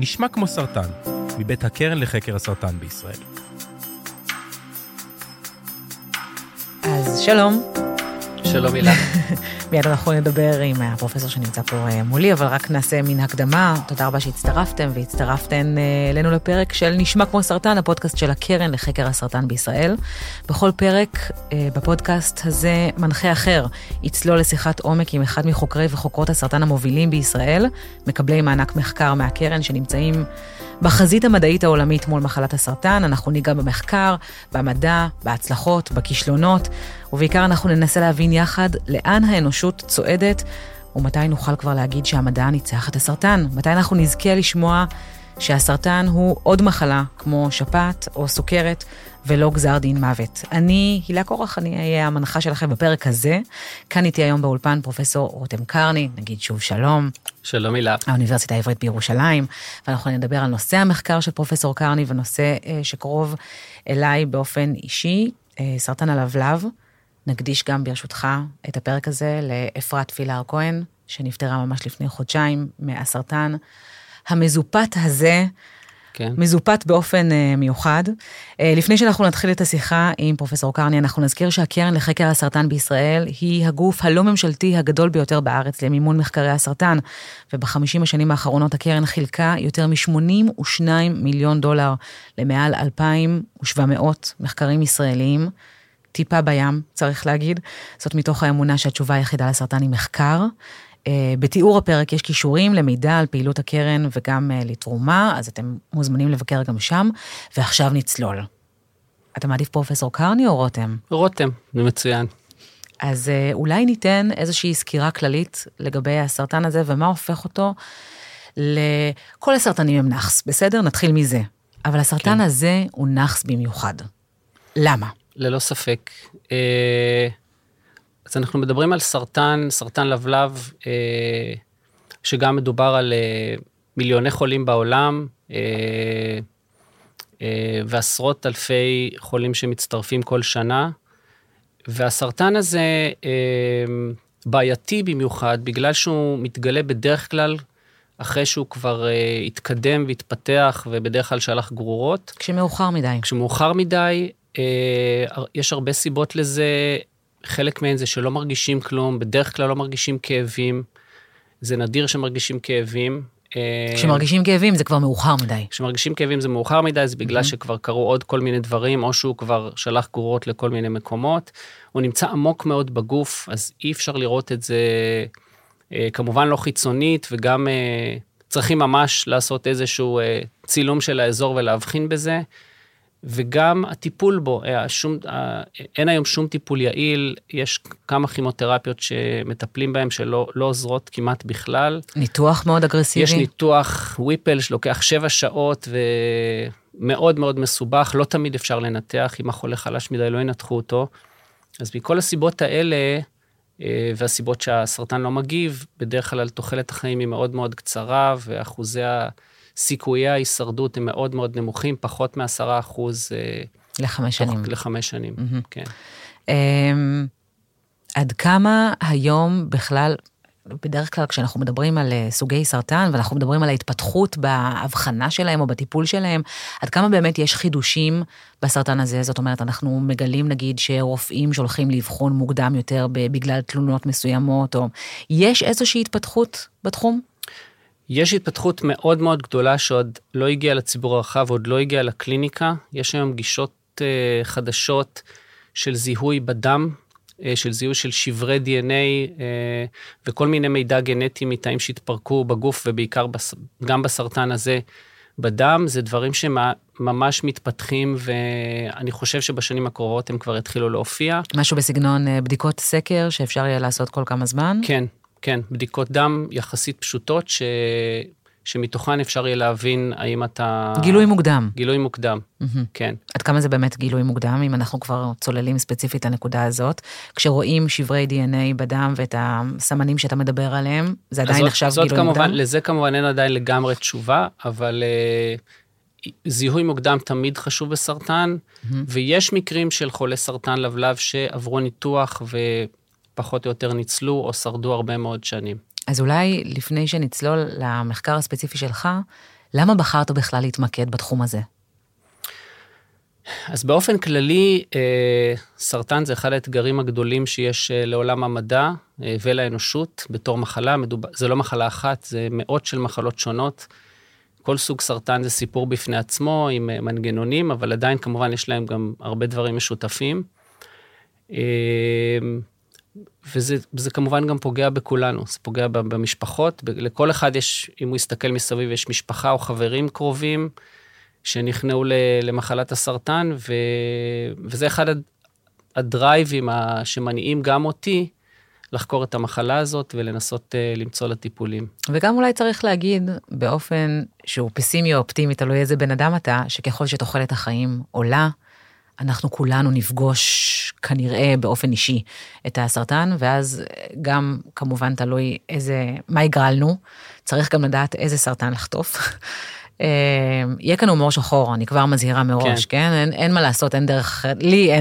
נשמע כמו סרטן, מבית הקרן לחקר הסרטן בישראל. אז שלום. שלום הילה. מיד אנחנו נדבר עם הפרופסור שנמצא פה מולי, אבל רק נעשה מין הקדמה. תודה רבה שהצטרפתם והצטרפתן אלינו לפרק של נשמע כמו סרטן, הפודקאסט של הקרן לחקר הסרטן בישראל. בכל פרק בפודקאסט הזה מנחה אחר יצלול לשיחת עומק עם אחד מחוקרי וחוקרות הסרטן המובילים בישראל, מקבלי מענק מחקר מהקרן שנמצאים בחזית המדעית העולמית מול מחלת הסרטן. אנחנו ניגע במחקר, במדע, בהצלחות, בכישלונות, ובעיקר אנחנו ננסה להבין יחד לאן האנושות צועדת, ומתי נוכל כבר להגיד שהמדע ניצח את הסרטן. מתי אנחנו נזכה לשמוע שהסרטן הוא עוד מחלה, כמו שפעת או סוכרת, ולא גזר דין מוות. אני, הילה קורח, אני אהיה המנחה שלכם בפרק הזה. כאן איתי היום באולפן פרופסור רותם קרני, נגיד שוב שלום. שלום הילה. האוניברסיטה העברית בירושלים, ואנחנו נדבר על נושא המחקר של פרופסור קרני, ונושא שקרוב אליי באופן אישי, סרטן הלבלב. נקדיש גם ברשותך את הפרק הזה לאפרת פילר כהן, שנפטרה ממש לפני חודשיים מהסרטן המזופת הזה, כן. מזופת באופן מיוחד. לפני שאנחנו נתחיל את השיחה עם פרופסור קרני, אנחנו נזכיר שהקרן לחקר הסרטן בישראל היא הגוף הלא ממשלתי הגדול ביותר בארץ למימון מחקרי הסרטן, וב-50 השנים האחרונות הקרן חילקה יותר $82 מיליון למעל 2,700 מחקרים ישראליים, טיפה בים, צריך להגיד. זאת מתוך האמונה שהתשובה היחידה לסרטן היא מחקר. בתיאור הפרק יש קישורים למידע על פעילות הקרן וגם לתרומה, אז אתם מוזמנים לבקר גם שם. ועכשיו נצלול. אתה מעדיף פרופסור קרני או רותם? רותם, זה מצוין. אז אולי ניתן איזושהי סקירה כללית לגבי הסרטן הזה, ומה הופך אותו לכל הסרטנים הם נחס, בסדר? נתחיל מזה. אבל הסרטן הזה הוא נחס במיוחד. למה? ללא ספק. אז אנחנו מדברים על סרטן, סרטן לבלב, שגם מדובר על מיליוני חולים בעולם, ועשרות אלפי חולים שמצטרפים כל שנה, והסרטן הזה בעייתי במיוחד, בגלל שהוא מתגלה בדרך כלל, אחרי שהוא כבר התקדם והתפתח, ובדרך כלל שהלך גרורות. כשמאוחר מדי. כשמאוחר מדי, יש הרבה סיבות לזה, חלק מהן זה שלא מרגישים כלום, בדרך כלל לא מרגישים כאבים, זה נדיר שמרגישים כאבים. כשמרגישים כאבים זה כבר מאוחר מדי. כשמרגישים כאבים זה מאוחר מדי, זה בגלל שכבר קרו עוד כל מיני דברים, או שהוא כבר שלח גרורות לכל מיני מקומות, הוא נמצא עמוק מאוד בגוף, אז אי אפשר לראות את זה, כמובן לא חיצונית, וגם צריכים ממש לעשות איזשהו צילום של האזור ולהבחין בזה, וגם הטיפול בו, אין היום שום טיפול יעיל, יש כמה כימותרפיות שמטפלים בהם שלא עוזרות כמעט בכלל. ניתוח מאוד אגרסיבי. יש ניתוח וויפל שלוקח 7 שעות ומאוד מאוד מסובך, לא תמיד אפשר לנתח, אם החולה חלש מדי לא ינתחו אותו. אז מכל הסיבות האלה, והסיבות שהסרטן לא מגיב, בדרך כלל תוחלת החיים היא מאוד מאוד קצרה, ואחוזי סיכויי ההישרדות הם מאוד מאוד נמוכים, פחות מ10% ל5 שנים. כן. עד כמה היום בכלל, בדרך כלל כשאנחנו מדברים על סוגי סרטן, ואנחנו מדברים על ההתפתחות בהבחנה שלהם או בטיפול שלהם, עד כמה באמת יש חידושים בסרטן הזה? זאת אומרת, אנחנו מגלים נגיד שרופאים שולחים לבחון מוקדם יותר בגלל תלונות מסוימות, או יש איזושהי התפתחות בתחום? יש התפתחות מאוד מאוד גדולה שעוד לא הגיעה לציבור הרחב, עוד לא הגיעה לקליניקה. יש היום גישות חדשות של זיהוי בדם, של זיהוי של שברי DNA, וכל מיני מידע גנטי מתאים שהתפרקו בגוף, ובעיקר גם בסרטן הזה בדם. זה דברים שממש מתפתחים, ואני חושב שבשנים הקרובות הם כבר התחילו להופיע. משהו בסגנון בדיקות סקר שאפשר יהיה לעשות כל כמה זמן? כן. כן, בדיקות דם יחסית פשוטות, שמתוכן אפשר יהיה להבין האם אתה... גילוי מוקדם. גילוי מוקדם, כן. עד כמה זה באמת גילוי מוקדם, אם אנחנו כבר צוללים ספציפית לנקודה הזאת, כשרואים שברי DNA בדם ואת הסמנים שאתה מדבר עליהם, זה עדיין נחשב גילוי מוקדם? לזה כמובן אין עדיין לגמרי תשובה, אבל זיהוי מוקדם תמיד חשוב בסרטן, ויש מקרים של חולי סרטן לבלב שעברו ניתוח פחות או יותר ניצלו או שרדו הרבה מאוד שנים. אז אולי לפני שנצלול למחקר הספציפי שלך, למה בחרת בכלל להתמקד בתחום הזה? אז באופן כללי, סרטן זה אחד האתגרים הגדולים שיש לעולם המדע ולאנושות בתור מחלה. זה לא מחלה אחת, זה מאות של מחלות שונות. כל סוג סרטן זה סיפור בפני עצמו עם מנגנונים, אבל עדיין כמובן יש להם גם הרבה דברים משותפים. וזה כמובן גם פוגע בכולנו, זה פוגע במשפחות. לכל אחד יש, אם הוא יסתכל מסביב, יש משפחה או חברים קרובים, שנכנעו למחלת הסרטן, וזה אחד הדרייבים שמניעים גם אותי, לחקור את המחלה הזאת ולנסות למצוא לטיפולים. וגם אולי צריך להגיד, באופן שהוא פסימי או אופטימי, תלוי איזה בן אדם אתה, שככל שתוחלת החיים עולה, אנחנו כולנו נפגוש כנראה באופן אישי את הסרטן, ואז גם כמובן תלוי מה הגרלנו, צריך גם לדעת איזה סרטן לחטוף, יהיה כאן הומור שחור, אני כבר מזהירה מראש, כן? אין מה לעשות, אין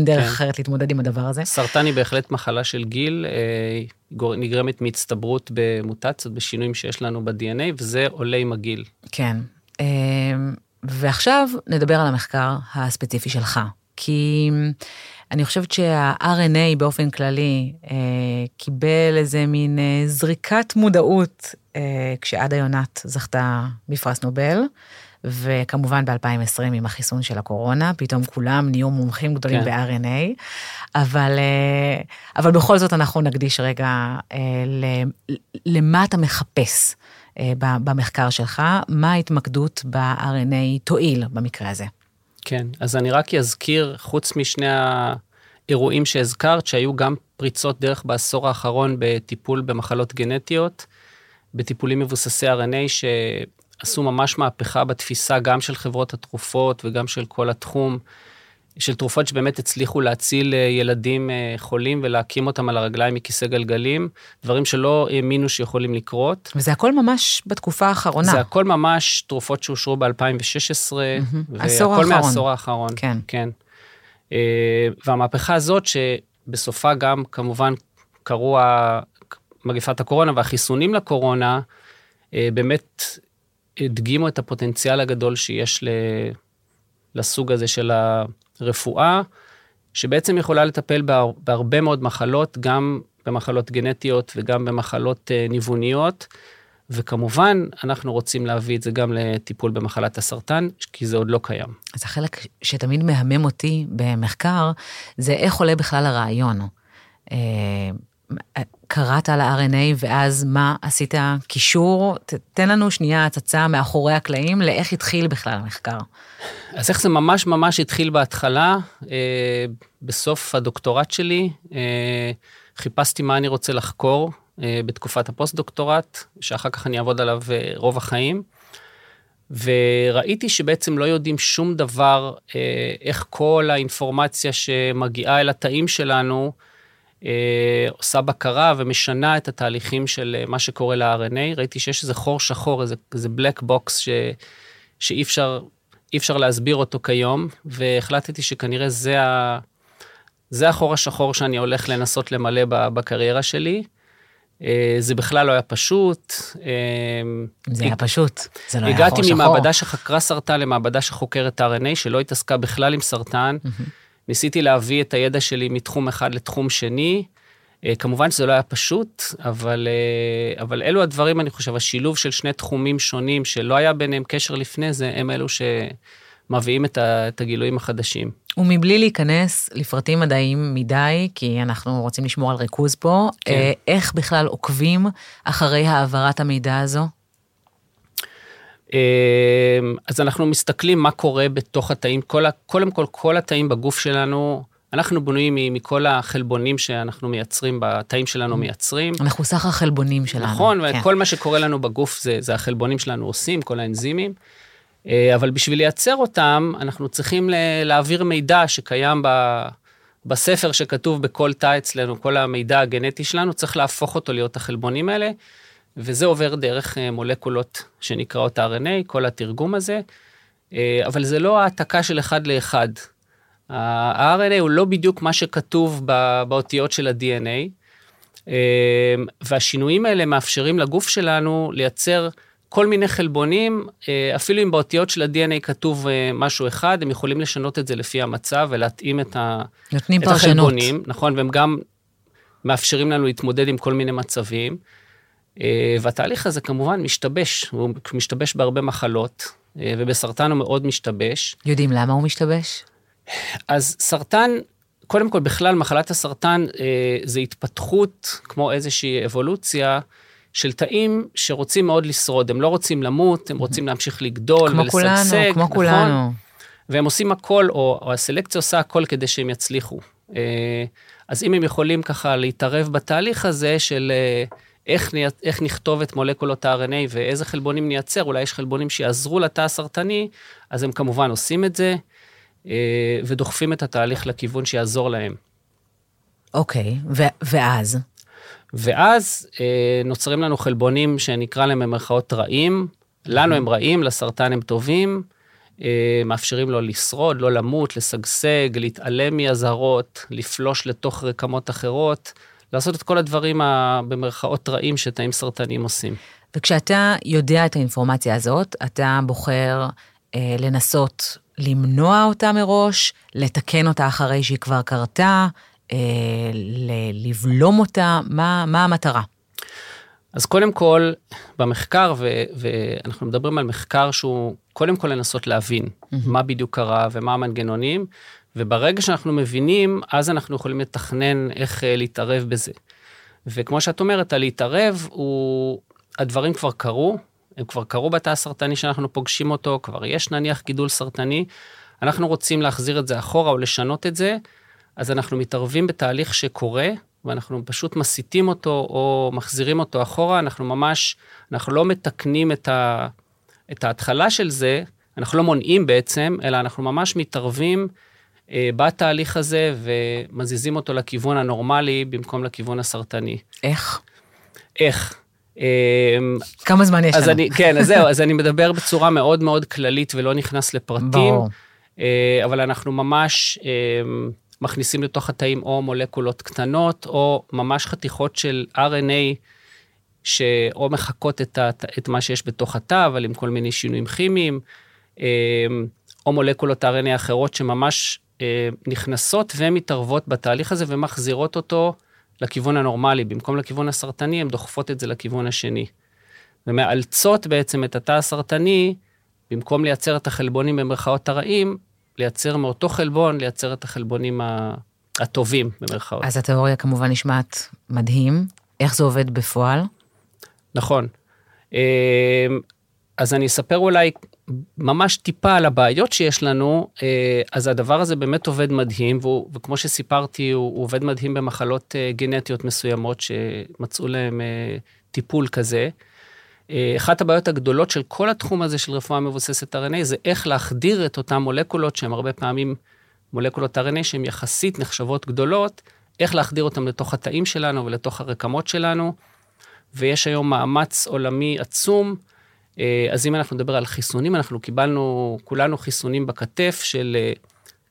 דרך אחרת להתמודד עם הדבר הזה. סרטן היא בהחלט מחלה של גיל, נגרמת מהצטברות במוטציות, בשינויים שיש לנו ב-DNA, וזה עולה עם הגיל. כן. ועכשיו נדבר על המחקר הספציפי שלך, כי אני חושבת שה-RNA באופן כללי קיבל איזה מין זריקת מודעות, כשעדה יונת זכתה בפרס נובל, וכמובן ב-2020 עם החיסון של הקורונה, פתאום כולם נהיו מומחים גדולים ב-RNA, אבל בכל זאת אנחנו נקדיש רגע למה אתה מחפש במחקר שלך, מה ההתמקדות ב-RNA תועיל במקרה הזה. כן, אז אני רק אזכיר, חוץ משני האירועים שהזכרת, שהיו גם פריצות דרך בעשור האחרון בטיפול במחלות גנטיות, בטיפולים מבוססי RNA שעשו ממש מהפכה בתפיסה גם של חברות התרופות וגם של כל התחום, של תרופות שבאמת הצליחו להציל ילדים חולים ולהקים אותם על הרגליים מכיסא גלגלים, דברים שלא האמינו שיכולים לקרות. וזה הכל ממש בתקופה האחרונה. זה הכל ממש תרופות שאושרו ב-2016. והכל מהעשור האחרון. כן. כן. והמהפכה הזאת שבסופה גם כמובן קרו מגפת הקורונה והחיסונים לקורונה, באמת הדגימו את הפוטנציאל הגדול שיש לסוג הזה של הרפואה, שבעצם יכולה לטפל בהרבה מאוד מחלות, גם במחלות גנטיות וגם במחלות ניווניות, וכמובן אנחנו רוצים להביא את זה גם לטיפול במחלת הסרטן, כי זה עוד לא קיים. אז החלק שתמיד מהמם אותי במחקר, זה איך עולה בכלל הרעיון. קראת על ה-RNA, ואז מה עשית? קישור? תן לנו שנייה הצצה מאחורי הקלעים, לאיך התחיל בכלל המחקר. אז איך זה ממש ממש התחיל בהתחלה, בסוף הדוקטורט שלי, חיפשתי מה אני רוצה לחקור, בתקופת הפוסט-דוקטורט, שאחר כך אני אעבוד עליו רוב החיים, וראיתי שבעצם לא יודעים שום דבר, איך כל האינפורמציה שמגיעה אל התאים שלנו, עושה בקרה ומשנה את התהליכים של מה שקורה ל-RNA, ראיתי שיש איזה חור שחור, איזה black box שאי אפשר להסביר אותו כיום, והחלטתי שכנראה זה החור השחור שאני הולך לנסות למלא בקריירה שלי, זה בכלל לא היה פשוט. זה היה פשוט, זה לא היה חור שחור. הגעתי ממעבדה שחקרה סרטן למעבדה שחוקרת RNA, שלא התעסקה בכלל עם סרטן, ניסיתי להביא את הידע שלי מתחום אחד לתחום שני, כמובן שזה לא היה פשוט, אבל אלו הדברים, אני חושב, השילוב של שני תחומים שונים, שלא היה ביניהם קשר לפני זה, הם אלו שמביאים את הגילויים החדשים. ומבלי להיכנס לפרטים מדעיים מדי, כי אנחנו רוצים לשמור על ריכוז פה, כן. איך בכלל עוקבים אחרי העברת המידע הזו? אז אנחנו מסתכלים מה קורה בתוך התאים, קודם כל, כל התאים בגוף שלנו, אנחנו בנויים מכל החלבונים שאנחנו מייצרים, בתאים שלנו מייצרים. אנחנו סך החלבונים שלנו. נכון, וכל מה שקורה לנו בגוף זה החלבונים שלנו עושים, כל האנזימים, אבל בשביל לייצר אותם, אנחנו צריכים להעביר מידע שקיים בספר שכתוב בכל תא אצלנו, כל המידע הגנטי שלנו, צריך להפוך אותו להיות החלבונים האלה, וזה עובר דרך מולקולות שנקראות RNA, כל התרגום הזה, אבל זה לא העתקה של אחד לאחד. ה-RNA הוא לא בדיוק מה שכתוב באותיות של ה-DNA, והשינויים האלה מאפשרים לגוף שלנו לייצר כל מיני חלבונים, אפילו אם באותיות של ה-DNA כתוב משהו אחד, הם יכולים לשנות את זה לפי המצב, ולהתאים את החלבונים, נכון, והם גם מאפשרים לנו להתמודד עם כל מיני מצבים, והתהליך הזה כמובן משתבש, הוא משתבש בהרבה מחלות, ובסרטן הוא מאוד משתבש. יודעים למה הוא משתבש? אז סרטן, קודם כל בכלל, מחלת הסרטן זה התפתחות, כמו איזושהי אבולוציה, של תאים שרוצים מאוד לשרוד, הם לא רוצים למות, הם רוצים להמשיך לגדול ולשגשג, כמו כולנו, והם עושים הכל, או הסלקציה עושה הכל כדי שהם יצליחו. אז אם הם יכולים ככה להתערב בתהליך הזה של איך נכתוב את מולקולות ה-RNA ואיזה חלבונים נייצר, אולי יש חלבונים שיעזרו לתא הסרטני, אז הם כמובן עושים את זה, ודוחפים את התהליך לכיוון שיעזור להם. אוקיי, ואז? ואז נוצרים לנו חלבונים שנקרא להם במרכאות רעים, לנו הם רעים, לסרטן הם טובים, מאפשרים לו לשרוד, לא למות, לשגשג, להתעלם מהזהרות, לפלוש לתוך רקמות אחרות, לעשות את כל הדברים במרכאות רעים שתאים סרטנים עושים. וכשאתה יודע את האינפורמציה הזאת, אתה בוחר לנסות למנוע אותה מראש, לתקן אותה אחרי שהיא כבר קרתה, לבלום אותה, מה המטרה? אז קודם כל, במחקר, ואנחנו מדברים על מחקר שהוא קודם כל לנסות להבין מה בדיוק קרה ומה המנגנונים, וברגע שאנחנו מבינים, אז אנחנו יכולים לתכנן איך להתערב בזה. וכמו שאת אומרת, להתערב, הדברים כבר קרו, הם כבר קרו בתא הסרטני שאנחנו פוגשים אותו, כבר יש נניח גידול סרטני, אנחנו רוצים להחזיר את זה אחורה או לשנות את זה, אז אנחנו מתערבים בתהליך שקורה, ואנחנו פשוט מסיתים אותו, או מחזירים אותו אחורה, אנחנו לא מתקנים את ההתחלה של זה, אנחנו לא מונעים בעצם, אלא אנחנו ממש מתערבים בתהליך הזה, ומזיזים אותו לכיוון הנורמלי, במקום לכיוון הסרטני. איך? כמה זמן יש לנו? כן, אז זהו, אז אני מדבר בצורה מאוד מאוד כללית, ולא נכנס לפרטים, אבל אנחנו ממש מכניסים לתוך התאים או מולקולות קטנות, או ממש חתיכות של RNA, שאו מחקות את מה שיש בתוך התא, אבל עם כל מיני שינויים כימיים, או מולקולות RNA אחרות, שממש נכנסות ומתערבות בתהליך הזה, ומחזירות אותו לכיוון הנורמלי. במקום לכיוון הסרטני, הן דוחפות את זה לכיוון השני. ומאלצות בעצם את התא הסרטני, במקום לייצר את החלבונים במרכאות הרעים, לייצר מאותו חלבון, לייצר את החלבונים הטובים, במרכאות. אז התיאוריה כמובן נשמעת מדהים. איך זה עובד בפועל? נכון. אז אני אספר אולי ממש טיפה על הבעיות שיש לנו, אז הדבר הזה באמת עובד מדהים, וכמו שסיפרתי, הוא עובד מדהים במחלות גנטיות מסוימות, שמצאו להם טיפול כזה. אחת הבעיות הגדולות של כל התחום הזה של רפואה מבוססת RNA, זה איך להחדיר את אותן מולקולות, שהן הרבה פעמים מולקולות RNA, שהן יחסית נחשבות גדולות, איך להחדיר אותן לתוך התאים שלנו, ולתוך הרקמות שלנו, ויש היום מאמץ עולמי עצום. אז אם אנחנו נדבר על חיסונים, אנחנו קיבלנו כולנו חיסונים בכתף, של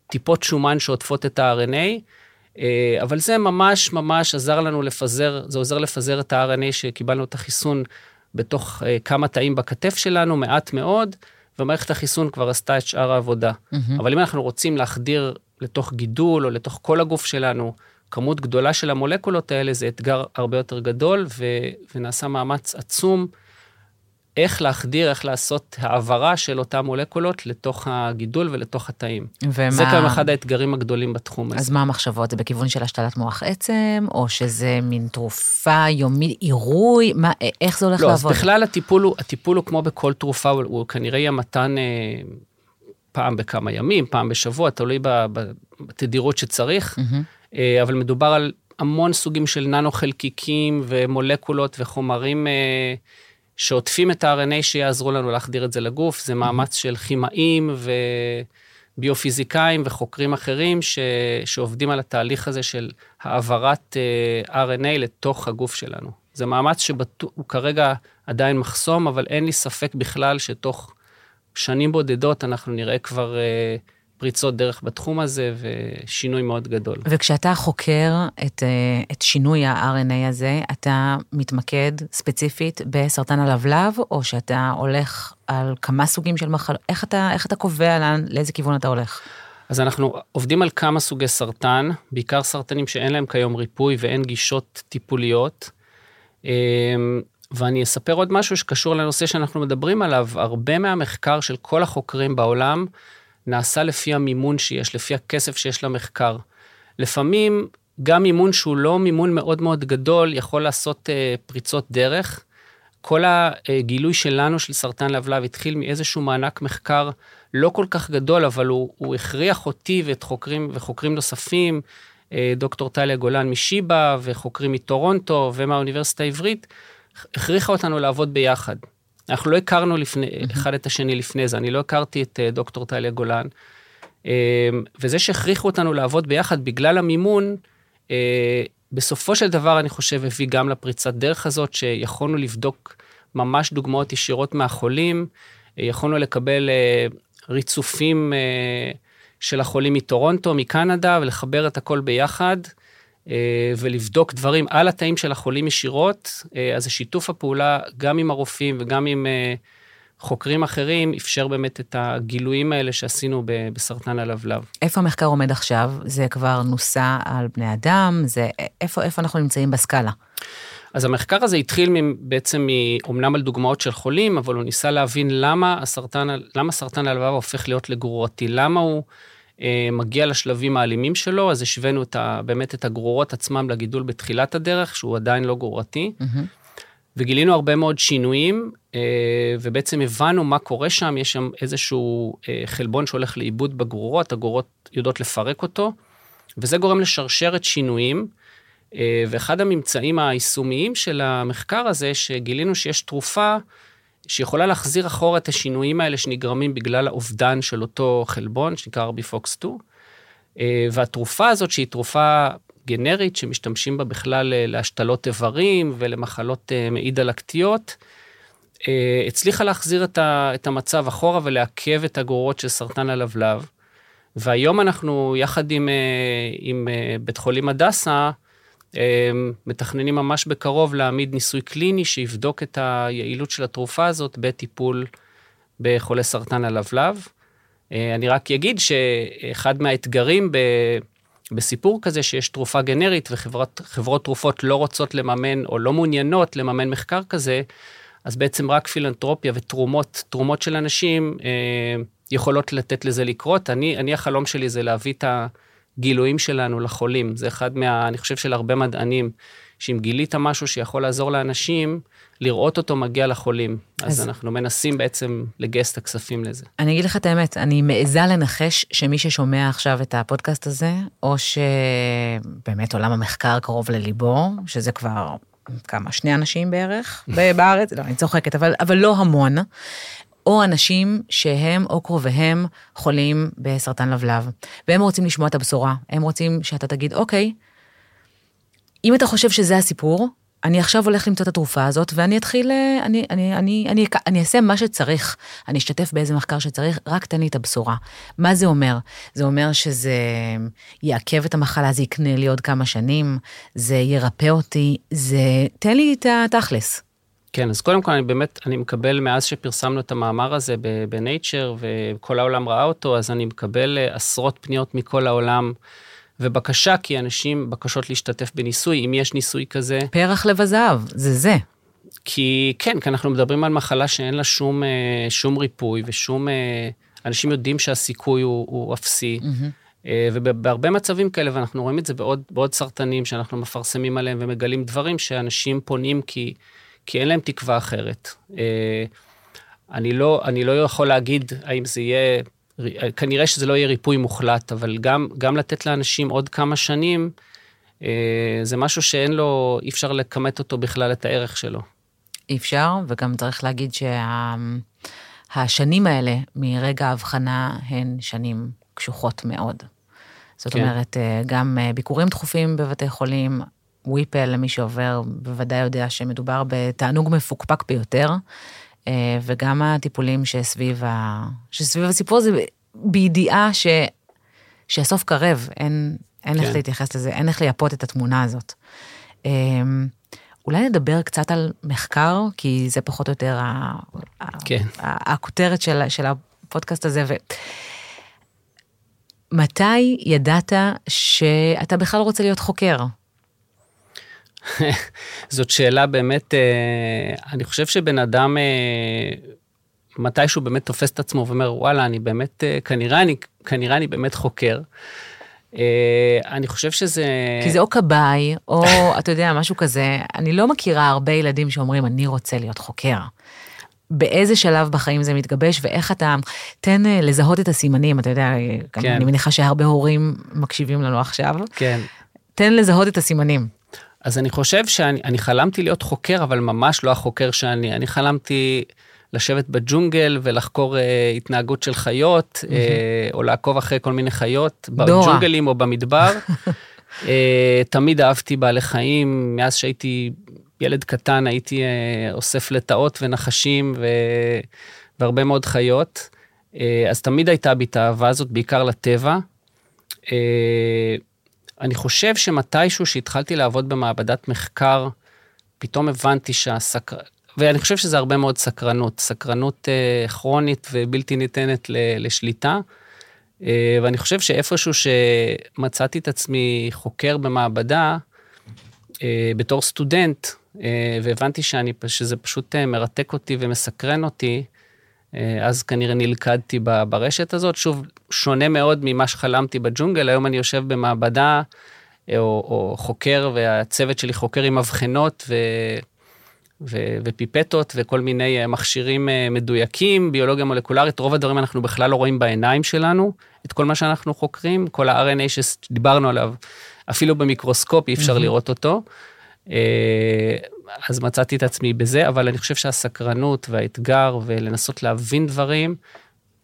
טיפות שומן שעוטפות את ה-RNA, אבל זה ממש ממש עזר לנו לפזר, זה עוזר לפזר את ה-RNA, שקיבלנו את החיסון בתוך כמה תאים בכתף שלנו, מעט מאוד, ומערכת החיסון כבר עשתה את שאר העבודה. אבל אם אנחנו רוצים להחדיר לתוך גידול, או לתוך כל הגוף שלנו, כמות גדולה של המולקולות האלה, זה אתגר הרבה יותר גדול, ונעשה מאמץ עצום, איך להחדיר, איך לעשות העברה של אותה מולקולות, לתוך הגידול ולתוך התאים. זה גם אחד האתגרים הגדולים בתחום הזה. אז מה המחשבות? זה בכיוון של השתלת מוח עצם, או שזה מין תרופה יומית, עירוי? איך זה הולך לעבוד? לא, אז בכלל הטיפול הוא כמו בכל תרופה, הוא כנראה יהיה מתן פעם בכמה ימים, פעם בשבוע, תלוי בתדירות שצריך, אבל מדובר על המון סוגים של ננו חלקיקים, ומולקולות וחומרים שעוטפים את ה-RNA שיעזרו לנו להחדיר את זה לגוף, זה מאמץ של כימאים וביופיזיקאים וחוקרים אחרים שעובדים על התהליך הזה של העברת RNA לתוך הגוף שלנו. זה מאמץ שהוא כרגע עדיין מחסום, אבל אין לי ספק בכלל שתוך שנים בודדות אנחנו נראה כבר פריצות דרך בתחום הזה, ושינוי מאוד גדול. וכשאתה חוקר את שינוי ה-RNA הזה, אתה מתמקד ספציפית בסרטן הלבלב, או שאתה הולך על כמה סוגים של מחלות? איך אתה קובע לאיזה כיוון אתה הולך? אז אנחנו עובדים על כמה סוגי סרטן, בעיקר סרטנים שאין להם כיום ריפוי, ואין גישות טיפוליות. ואני אספר עוד משהו שקשור לנושא שאנחנו מדברים עליו. הרבה מהמחקר של כל החוקרים בעולם נעשה לפי המימון שיש, לפי הכסף שיש למחקר. לפעמים גם מימון שהוא לא מימון מאוד מאוד גדול, יכול לעשות פריצות דרך. כל הגילוי שלנו של סרטן לבלב התחיל מאיזשהו מענק מחקר לא כל כך גדול, אבל הוא הכריח אותי ואת חוקרים נוספים, דוקטור טליה גולן משיבא וחוקרים מטורונטו ומהאוניברסיטה העברית, הכריחה אותנו לעבוד ביחד. אנחנו לא הכרנו אחד את השני לפני זה, אני לא הכרתי את דוקטור טליה גולן, וזה שהכריחו אותנו לעבוד ביחד בגלל המימון, בסופו של דבר אני חושב הביא גם לפריצת דרך הזאת, שיכולנו לבדוק ממש דוגמאות ישירות מהחולים, יכולנו לקבל ריצופים של החולים מטורונטו, מקנדה, ולחבר את הכל ביחד, ולבדוק דברים על התאים של החולים ישירות, אז שיתוף הפעולה גם עם הרופאים וגם עם חוקרים אחרים, אפשר באמת את הגילויים האלה שעשינו בסרטן הלבלב. איפה המחקר עומד עכשיו? זה כבר נוסע על בני אדם? זה איפה אנחנו נמצאים בסקאלה? אז המחקר הזה התחיל בעצם אומנם על דוגמאות של חולים, אבל הוא ניסה להבין למה סרטן הלבלב הופך להיות לגרורתי, למה הוא מגיע לשלבים האלימים שלו, אז השווינו באמת את הגרורות עצמם לגידול בתחילת הדרך, שהוא עדיין לא גרורתי, וגילינו הרבה מאוד שינויים, ובעצם הבנו מה קורה שם, יש שם איזשהו חלבון שהולך לאיבוד בגרורות, הגרורות יודעות לפרק אותו, וזה גורם לשרשרת שינויים, ואחד הממצאים היישומיים של המחקר הזה, שגילינו שיש תרופה, שיכולה להחזיר אחורה את השינויים האלה שנגרמים בגלל האובדן של אותו חלבון, שנקרא ARPY-FOX 2, והתרופה הזאת שהיא תרופה גנרית, שמשתמשים בה בכלל להשתלות איברים ולמחלות מעי דלקתיות, הצליחה להחזיר את המצב אחורה ולעכב את הגרורות של סרטן הלבלב, והיום אנחנו יחד עם בית חולים הדסה, מתכננים ממש בקרוב להעמיד ניסוי קליני שיבדוק את היעילות של התרופה הזאת בטיפול בחולי סרטן הלבלב. אני רק אגיד שאחד מהאתגרים בסיפור כזה שיש תרופה גנרית וחברות תרופות לא רוצות לממן או לא מעוניינות לממן מחקר כזה, אז בעצם רק פילנתרופיה ותרומות של אנשים יכולות לתת לזה לקרות. אני החלום שלי זה להביא את גילויים שלנו לחולים, זה אחד אני חושב של הרבה מדענים, שאם גילית משהו שיכול לעזור לאנשים, לראות אותו מגיע לחולים, אז אנחנו מנסים בעצם לגייס את הכספים לזה. אני אגיד לך את האמת, אני מעזה לנחש שמי ששומע עכשיו את הפודקאסט הזה, או שבאמת עולם המחקר קרוב לליבו, שזה כבר כמה, 2 אנשים בערך, בארץ, לא, אני צוחקת, אבל לא המון, או אנשים שהם או קרוביהם חולים בסרטן לבלב, והם רוצים לשמוע את הבשורה, הם רוצים שאתה תגיד, אוקיי, אם אתה חושב שזה הסיפור, אני עכשיו הולך למצוא את התרופה הזאת, ואני אתחיל, אני אעשה מה שצריך, אני אשתתף באיזה מחקר שצריך, רק תן לי את הבשורה. מה זה אומר? זה אומר שזה יעכב את המחלה, זה יקנה לי עוד כמה שנים, זה ירפא אותי, זה תן לי את התכלס. כן, אז קודם כל אני מקבל, מאז שפרסמנו את המאמר הזה בנייצ'ר, וכל העולם ראה אותו, אז אני מקבל עשרות פניות מכל העולם, ובקשה, כי אנשים בקשות להשתתף בניסוי, אם יש ניסוי כזה. פרח לב הזהב, זה. כי כן, כי אנחנו מדברים על מחלה שאין לה שום ריפוי, ושום, אנשים יודעים שהסיכוי הוא אפסי, ובהרבה מצבים כאלה, ואנחנו רואים את זה בעוד סרטנים, שאנחנו מפרסמים עליהם ומגלים דברים, שאנשים פונים כי אין להם תקווה אחרת. אני לא יכול להגיד האם זה יהיה, כנראה שזה לא יהיה ריפוי מוחלט, אבל גם לתת לאנשים עוד כמה שנים, זה משהו שאין לו, אי אפשר לקמת אותו בכלל את הערך שלו. אי אפשר, וגם צריך להגיד שהשנים האלה מרגע ההבחנה הן שנים קשוחות מאוד. זאת אומרת, גם ביקורים דחופים בבתי חולים, וויפל, למי שעובר, בוודאי יודע שמדובר בתענוג מפוקפק ביותר, וגם הטיפולים שסביב הסיפור הזה, בידיעה שהסוף קרב, אין איך להתייחס לזה, אין איך לייפות את התמונה הזאת. אולי נדבר קצת על מחקר, כי זה פחות או יותר הכותרת של הפודקאסט הזה, ומתי ידעת שאתה בכלל רוצה להיות חוקר? זאת שאלה באמת, אני חושב שבן אדם מתישהו באמת תופס את עצמו ואומר, וואלה, אני באמת, כנראה אני באמת חוקר. אני חושב שזה... כי זה או קבאי, או אתה יודע, משהו כזה. אני לא מכירה הרבה ילדים שאומרים, אני רוצה להיות חוקר. באיזה שלב בחיים זה מתגבש, ואיך אתה תן לזהות את הסימנים, אתה יודע, כן. אני מניחה שהרבה הורים מקשיבים לנו עכשיו. כן. תן לזהות את הסימנים. אז אני חושב שאני חלמתי להיות חוקר, אבל ממש לא החוקר שאני. אני חלמתי לשבת בג'ונגל ולחקור התנהגות של חיות, או לעקוב אחרי כל מיני חיות, בג'ונגלים או במדבר. תמיד אהבתי בעלי חיים, מאז שהייתי ילד קטן, הייתי אוסף לטאות ונחשים והרבה מאוד חיות. אז תמיד הייתה בי את האהבה הזאת, בעיקר לטבע. אני חושב שמתישהו שהתחלתי לעבוד במעבדת מחקר, פתאום הבנתי ואני חושב שזה הרבה מאוד סקרנות, סקרנות כרונית ובלתי ניתנת לשליטה, ואני חושב שאיפשהו שמצאתי את עצמי חוקר במעבדה, בתור סטודנט, והבנתי שזה פשוט מרתק אותי ומסקרן אותי, אז כנראה נלכדתי ברשת הזאת, שוב שונה מאוד ממה שחלמתי בג'ונגל, היום אני יושב במעבדה, או חוקר, והצוות שלי חוקר עם מבחנות, ופיפטות, וכל מיני מכשירים מדויקים, ביולוגיה מולקולרית, רוב הדברים אנחנו בכלל לא רואים בעיניים שלנו, את כל מה שאנחנו חוקרים, כל ה-RNA שדיברנו עליו, אפילו במיקרוסקופ אי אפשר לראות אותו, אז מצאתי את עצמי בזה, אבל אני חושב שהסקרנות והאתגר, ולנסות להבין דברים,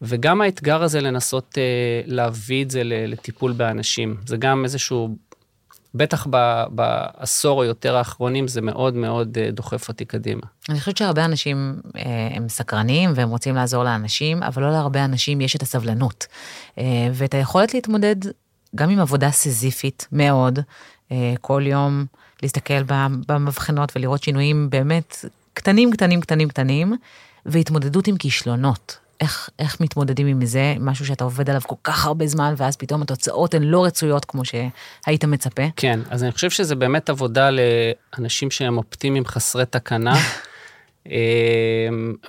וגם האתגר הזה לנסות להביא את זה לטיפול באנשים, זה גם איזשהו, בטח בעשור או יותר האחרונים, זה מאוד מאוד דוחף אותי קדימה. אני חושבת שהרבה אנשים הם סקרנים, והם רוצים לעזור לאנשים, אבל לא להרבה אנשים יש את הסבלנות, ואת היכולת להתמודד גם עם עבודה סזיפית מאוד, כל יום להסתכל במבחנות ולראות שינויים באמת קטנים, קטנים, קטנים, קטנים, והתמודדות עם כישלונות. איך מתמודדים עם זה, משהו שאתה עובד עליו כל כך הרבה זמן, ואז פתאום התוצאות הן לא רצויות כמו שהיית מצפה? כן, אז אני חושב שזה באמת עבודה לאנשים שהם אופטימיים חסרי תקנה,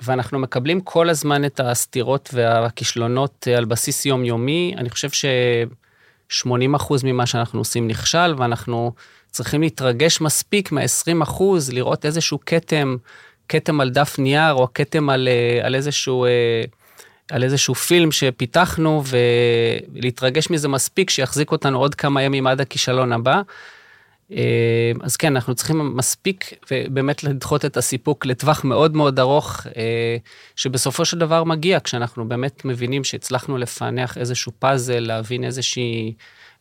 ואנחנו מקבלים כל הזמן את הסתירות והכישלונות על בסיס יומיומי, אני חושב ש-80% ממה שאנחנו עושים נכשל, ואנחנו צריכים להתרגש מספיק מה-20%, לראות איזשהו כתם על דף נייר, או כתם על איזשהו פילם שפיתחנו, ולהתרגש מזה מספיק, שיחזיק אותנו עוד כמה ימים עד הכישלון הבא. אז כן, אנחנו צריכים מספיק, ובאמת לדחות את הסיפוק לטווח מאוד מאוד ארוך, שבסופו של דבר מגיע, כשאנחנו באמת מבינים שהצלחנו לפענח איזשהו פאזל, להבין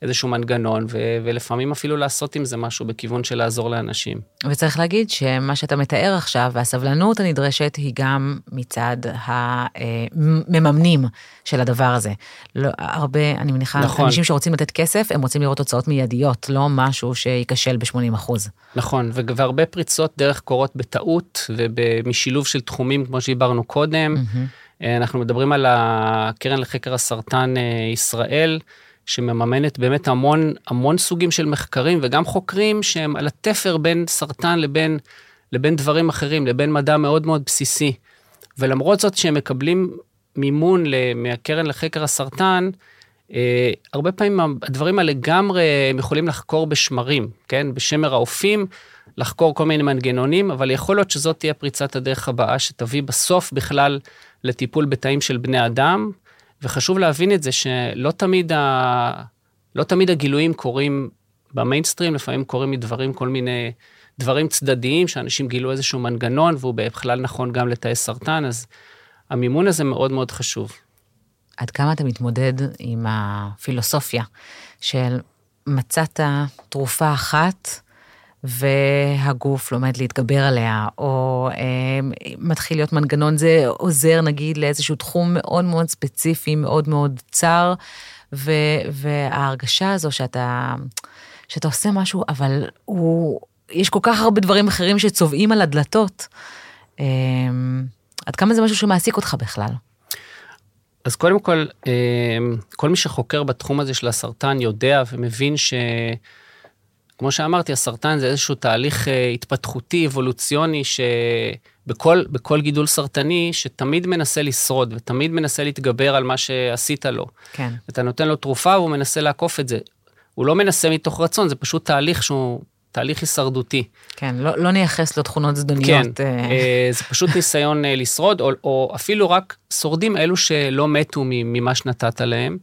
איזשהו מנגנון, ולפעמים אפילו לעשות עם זה משהו בכיוון של לעזור לאנשים. וצריך להגיד שמה שאתה מתאר עכשיו, והסבלנות הנדרשת היא גם מצד המממנים של הדבר הזה. לא, הרבה, אני מניחה, נכון. אנשים שרוצים לתת כסף, הם רוצים לראות תוצאות מיידיות, לא משהו שיקשל ב-80%. נכון, והרבה פריצות דרך קורות בטעות, ומשילוב של תחומים כמו שדיברנו קודם. אנחנו מדברים על הקרן לחקר הסרטן ישראל, שמממנת באמת המון, המון סוגים של מחקרים, וגם חוקרים שהם על התפר בין סרטן לבין דברים אחרים, לבין מדע מאוד מאוד בסיסי. ולמרות זאת שהם מקבלים מימון מהקרן לחקר הסרטן, הרבה פעמים הדברים האלה לגמרי הם יכולים לחקור בשמרים, כן? בשמר האופים, לחקור כל מיני מנגנונים, אבל יכול להיות שזאת תהיה פריצת הדרך הבאה, שתביא בסוף בכלל לטיפול בתאים של בני אדם, וחשוב להבין את זה שלא תמיד, לא תמיד הגילויים קורים במיינסטרים, לפעמים קורים מדברים, כל מיני דברים צדדיים, שאנשים גילו איזשהו מנגנון, והוא בכלל נכון גם לתאי סרטן, אז המימון הזה מאוד מאוד חשוב. עד כמה אתה מתמודד עם הפילוסופיה של מצאת תרופה אחת, והגוף לומד להתגבר עליה, או מתחיל להיות מנגנון, זה עוזר נגיד לאיזשהו תחום מאוד מאוד ספציפי, מאוד מאוד צר, וההרגשה הזו שאתה עושה משהו, אבל יש כל כך הרבה דברים אחרים שצובעים על הדלתות, עד כמה זה משהו שמעסיק אותך בכלל? אז קודם כל, כל מי שחוקר בתחום הזה של הסרטן יודע ומבין ש... כמו שאמרתי, הסרטן זה איזשהו תהליך התפתחותי, אבולוציוני, שבכל גידול סרטני, שתמיד מנסה לשרוד, ותמיד מנסה להתגבר על מה שעשית לו. כן. ואתה נותן לו תרופה, והוא מנסה לעקוף את זה. הוא לא מנסה מתוך רצון, זה פשוט תהליך שהוא תהליך הישרדותי. כן, לא נייחס לו תכונות זדוניות. כן, זה פשוט ניסיון לשרוד, או אפילו רק שורדים אלו שלא מתו ממה שנתת להם.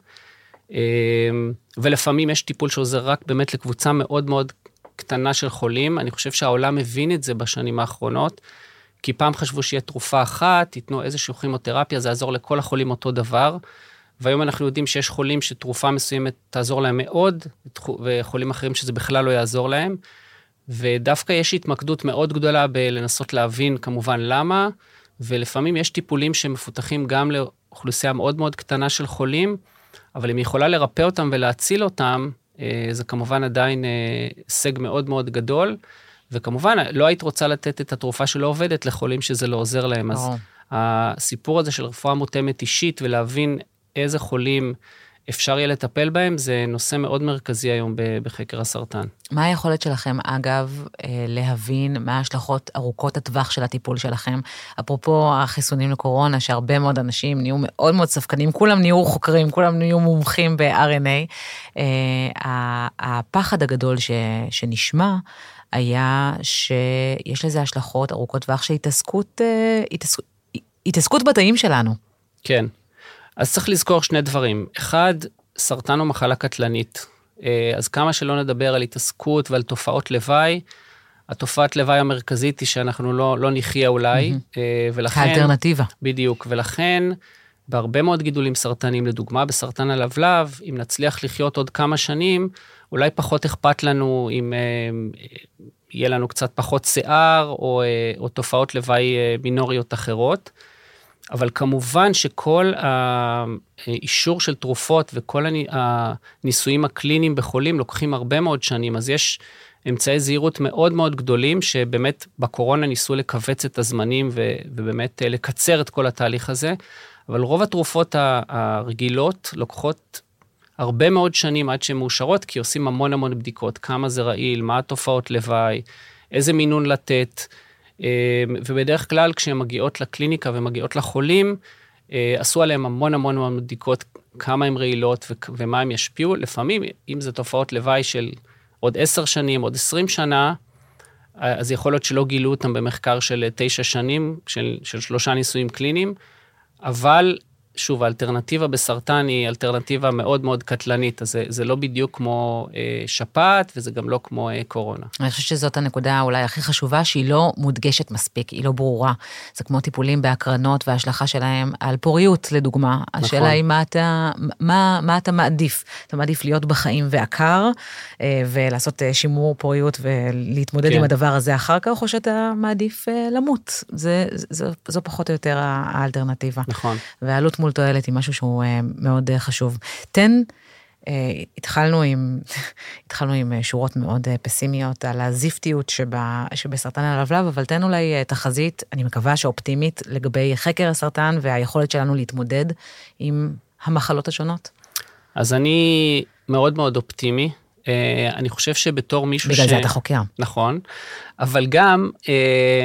ולפעמים יש טיפול שעוזר רק באמת לקבוצה מאוד מאוד קטנה של חולים. אני חושב שהעולם מבין את זה בשנים האחרונות, כי פעם חשבו שיהיה תרופה אחת, תיתנו איזושהי כימותרפיה, זה יעזור לכל החולים אותו דבר, והיום אנחנו יודעים שיש חולים שתרופה מסוימת תעזור להם מאוד, וחולים אחרים שזה בכלל לא יעזור להם, ודווקא יש התמקדות מאוד גדולה בלנסות להבין כמובן למה, ולפעמים יש טיפולים שמפותחים גם לאוכלוסייה מאוד מאוד קטנה של חולים, אבל אם היא יכולה לרפא אותם ולהציל אותם, זה כמובן עדיין הישג מאוד מאוד גדול, וכמובן לא היית רוצה לתת את התרופה שלא עובדת לחולים שזה לא עוזר להם, אז הסיפור הזה של רפואה מותאמת אישית, ולהבין איזה חולים אפשר יהיה לטפל בהם, זה נושא מאוד מרכזי היום בחקר הסרטן. מה היכולת שלכם, אגב, להבין מה ההשלכות ארוכות הטווח של הטיפול שלכם? אפרופו החיסונים לקורונה, שהרבה מאוד אנשים נהיו מאוד מאוד ספקנים, כולם נהיו חוקרים, כולם נהיו מומחים ב-RNA. הפחד הגדול שנשמע היה שיש לזה השלכות ארוכות טווח של התעסקות בתאים שלנו. כן. אז צריך לזכור שני דברים. אחד, סרטן הוא מחלה קטלנית. אז כמה שלא נדבר על התעסקות ועל תופעות לוואי, התופעת לוואי המרכזית היא שאנחנו לא נחיה אולי, ולכן... האלטרנטיבה. בדיוק, ולכן, בהרבה מאוד גידולים סרטנים, לדוגמה, בסרטן הלבלב, אם נצליח לחיות עוד כמה שנים, אולי פחות אכפת לנו אם יהיה לנו קצת פחות שיער, או תופעות לוואי מינוריות אחרות, אבל כמובן שכל האישור של תרופות וכל הניסויים הקליניים בחולים לוקחים הרבה מאוד שנים, אז יש אמצעי זהירות מאוד מאוד גדולים, שבאמת בקורונה ניסו לקבץ את הזמנים ובאמת לקצר את כל התהליך הזה, אבל רוב התרופות הרגילות לוקחות הרבה מאוד שנים עד שהן מאושרות, כי עושים המון המון בדיקות, כמה זה רעיל, מה התופעות לוואי, איזה מינון לתת, ובדרך כלל כשהן מגיעות לקליניקה ומגיעות לחולים, עשו עליהם המון המון בדיקות, כמה הן רעילות ומה הן ישפיעו. לפעמים, אם זה תופעות לוואי של עוד 10 שנים, עוד 20 שנה, אז יכול להיות שלא גילו אותם במחקר של 9 שנים, של 3 ניסויים קליניים, אבל שוב, האלטרנטיבה בסרטן היא אלטרנטיבה מאוד מאוד קטלנית, אז זה לא בדיוק כמו שפעת, וזה גם לא כמו קורונה. אני חושבת שזאת הנקודה אולי הכי חשובה, שהיא לא מודגשת מספיק, היא לא ברורה. זה כמו טיפולים בהקרנות וההשלכה שלהם על פוריות, לדוגמה. נכון. השאלה היא מה אתה מעדיף? אתה מעדיף להיות בחיים ועקר, ולעשות שימור פוריות ולהתמודד כן. עם הדבר הזה אחר כך, או שאתה מעדיף למות. זו פחות או יותר האלטרנטיבה. נכון. והעלות מול תועלת היא משהו שהוא מאוד חשוב. התחלנו עם שורות מאוד פסימיות על הזיפתיות שבסרטן הלבלב, אבל תן אולי תחזית, אני מקווה שאופטימית, לגבי חקר הסרטן והיכולת שלנו להתמודד עם המחלות השונות. אז אני מאוד מאוד אופטימי, אני חושב שבתור מישהו בגלל זה אתה חוקר. נכון, אבל גם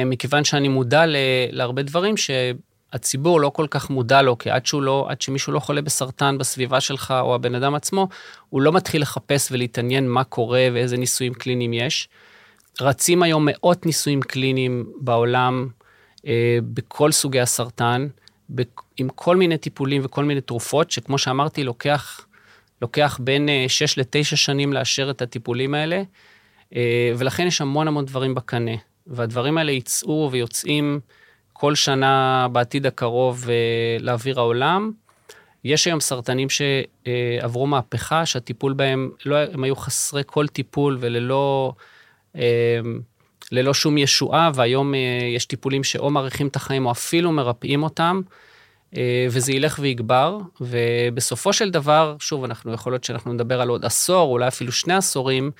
מכיוון שאני מודע להרבה דברים הציבור לא כל כך מודע לו, כי עד שמישהו לא חולה בסרטן בסביבה שלך, או הבן אדם עצמו, הוא לא מתחיל לחפש ולהתעניין מה קורה, ואיזה ניסויים קליניים יש. רצים היום מאות ניסויים קליניים בעולם, בכל סוגי הסרטן, עם כל מיני טיפולים וכל מיני תרופות, שכמו שאמרתי, לוקח בין 6 ל-9 שנים לאשר את הטיפולים האלה, ולכן יש המון המון דברים בקנה, והדברים האלה יצאו ויוצאים, כל שנה בעתיד הקרוב לאוויר העולם. יש היום סרטנים שעברו מהפכה, שהטיפול בהם, הם היו חסרי כל טיפול, וללא ללא שום ישועה, והיום יש טיפולים שאו מעריכים את החיים או אפילו מרפאים אותם, וזה ילך ויגבר, ובסופו של דבר, שוב, אנחנו יכול להיות שאנחנו נדבר על עוד עשור, אולי אפילו 2 עשורים,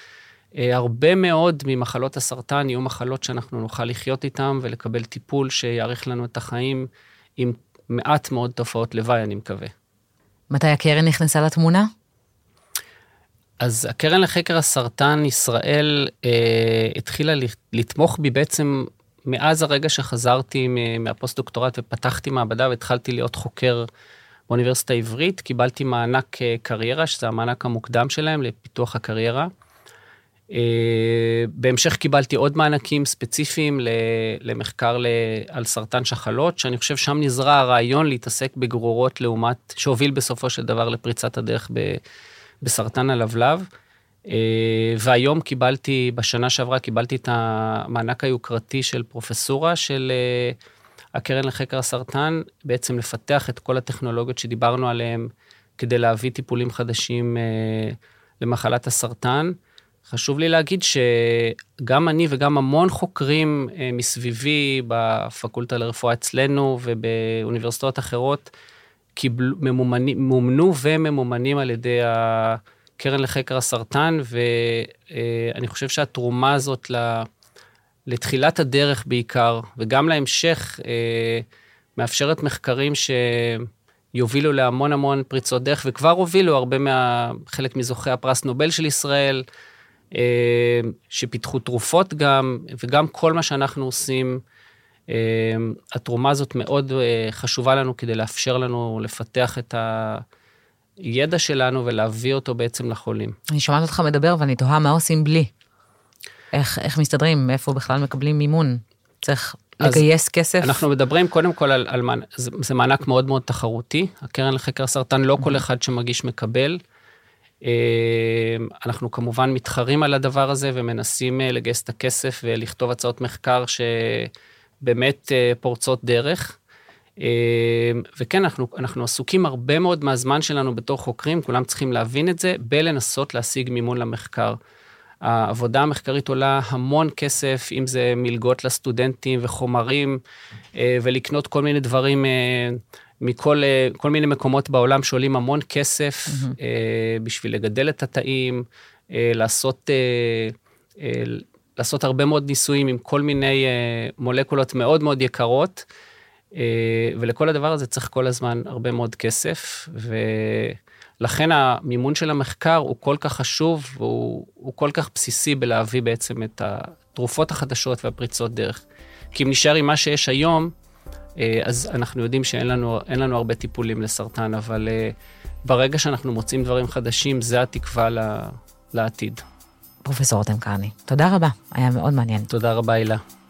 הרבה מאוד ממחלות הסרטן יהיו מחלות שאנחנו נוכל לחיות איתם, ולקבל טיפול שיעריך לנו את החיים, עם מעט מאוד תופעות לוואי, אני מקווה. מתי הקרן נכנסה לתמונה? אז הקרן לחקר הסרטן ישראל התחילה לתמוך בי בעצם מאז הרגע שחזרתי מהפוסט-דוקטורט ופתחתי מעבדה והתחלתי להיות חוקר באוניברסיטה העברית, קיבלתי מענק קריירה, שזה המענק המוקדם שלהם לפיתוח הקריירה. בהמשך קיבלתי עוד מענקים ספציפיים למחקר על סרטן שחלות, שאני חושב שם נזרע הרעיון להתעסק בגרורות לעומת, שהוביל בסופו של דבר לפריצת הדרך בסרטן הלבלב, והיום קיבלתי, בשנה שעברה קיבלתי את המענק היוקרתי של פרופסורה של הקרן לחקר הסרטן, בעצם לפתח את כל הטכנולוגיות שדיברנו עליהן, כדי להביא טיפולים חדשים למחלת הסרטן. חשוב לי להגיד שגם אני וגם המון חוקרים מסביבי, בפקולטה לרפואה אצלנו ובאוניברסיטאות אחרות, מומנו וממומנים על ידי הקרן לחקר הסרטן, ואני חושב שהתרומה הזאת לתחילת הדרך בעיקר, וגם להמשך, מאפשרת מחקרים שיובילו להמון המון פריצות דרך, וכבר הובילו הרבה חלק מזוכי הפרס נובל של ישראל, שפיתחו תרופות גם, וגם כל מה שאנחנו עושים, התרומה הזאת מאוד חשובה לנו, כדי לאפשר לנו לפתח את הידע שלנו, ולהביא אותו בעצם לחולים. אני שומעת אותך מדבר, ואני תוהה מה עושים בלי. איך מסתדרים, מאיפה בכלל מקבלים מימון? צריך לגייס כסף? אנחנו מדברים קודם כל על זה מענק מאוד מאוד תחרותי, הקרן לחקר הסרטן, לא כל אחד שמגיש מקבל, אנחנו כמובן מתחרים על הדבר הזה, ומנסים לגייס את הכסף, ולכתוב הצעות מחקר שבאמת פורצות דרך, וכן, אנחנו עסוקים הרבה מאוד מהזמן שלנו בתור חוקרים, כולם צריכים להבין את זה, בלנסות להשיג מימון למחקר. העבודה המחקרית עולה המון כסף, אם זה מלגות לסטודנטים וחומרים, ולקנות כל מיני דברים מכל מיני מקומות בעולם שעולים המון כסף, בשביל לגדל את התאים, לעשות הרבה מאוד ניסויים עם כל מיני מולקולות מאוד מאוד יקרות, ולכל הדבר הזה צריך כל הזמן הרבה מאוד כסף, ולכן המימון של המחקר הוא כל כך חשוב, והוא כל כך בסיסי בלהביא בעצם את התרופות החדשות והפריצות דרך. כי אם נשאר עם מה שיש היום, אז אנחנו יודעים שאין לנו הרבה טיפולים לסרטן, אבל ברגע שאנחנו מוצאים דברים חדשים, זה התקווה לעתיד. פרופסור אוטם קרני, תודה רבה, היה מאוד מעניין. תודה רבה, הילה.